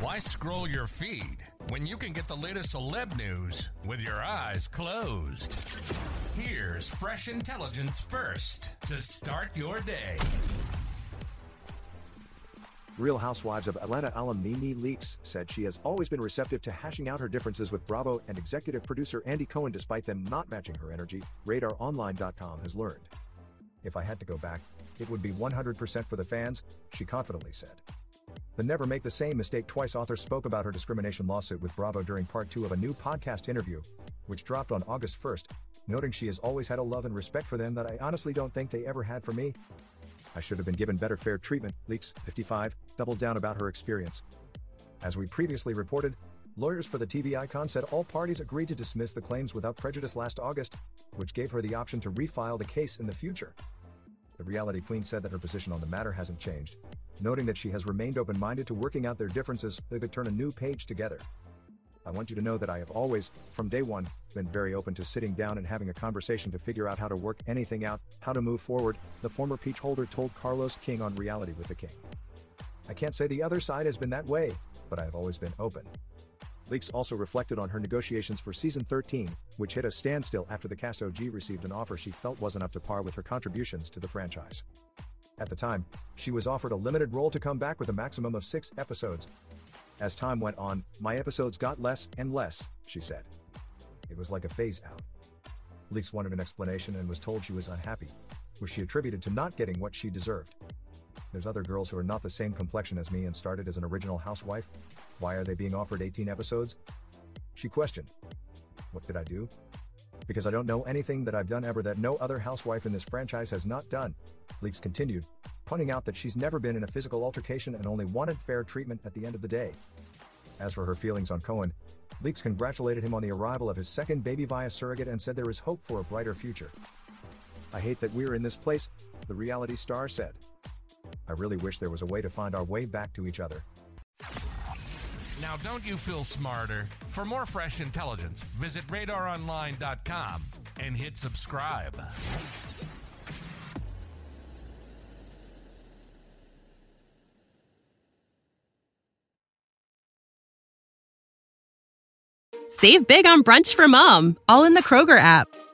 Why scroll your feed when you can get the latest celeb news with your eyes closed? Here's fresh intelligence first to start your day. Real Housewives of Atlanta alum NeNe Leakes said she has always been receptive to hashing out her differences with Bravo and executive producer Andy Cohen despite them not matching her energy, RadarOnline.com has learned. "If I had to go back, it would be 100% for the fans," she confidently said. The Never Make the Same Mistake Twice author spoke about her discrimination lawsuit with Bravo during part 2 of a new podcast interview, which dropped on August 1st, noting she has always had a love and respect for them that I honestly don't think they ever had for me. "I should have been given better fair treatment," Leakes, 55, doubled down about her experience. As we previously reported, lawyers for the TV icon said all parties agreed to dismiss the claims without prejudice last August, which gave her the option to refile the case in the future. The reality queen said that her position on the matter hasn't changed, noting that she has remained open-minded to working out their differences so they could turn a new page together. "I want you to know that I have always, from day one, been very open to sitting down and having a conversation to figure out how to work anything out, how to move forward," the former peach holder told Carlos King on Reality with the King. "I can't say the other side has been that way, but I have always been open." Leakes also reflected on her negotiations for season 13, which hit a standstill after the cast OG received an offer she felt wasn't up to par with her contributions to the franchise. At the time, she was offered a limited role to come back with a maximum of 6 episodes. "As time went on, my episodes got less and less," she said. "It was like a phase out." Leakes wanted an explanation and was told she was unhappy, which she attributed to not getting what she deserved. "There's other girls who are not the same complexion as me and started as an original housewife. Why are they being offered 18 episodes?" she questioned. "What did I do? Because I don't know anything that I've done ever that no other housewife in this franchise has not done," Leakes continued, pointing out that she's never been in a physical altercation and only wanted fair treatment at the end of the day. As for her feelings on Cohen, Leakes congratulated him on the arrival of his second baby via surrogate and said there is hope for a brighter future. "I hate that we're in this place," the reality star said. "I really wish there was a way to find our way back to each other." Now, don't you feel smarter? For more fresh intelligence, visit RadarOnline.com and hit subscribe. Save big on brunch for mom, all in the Kroger app.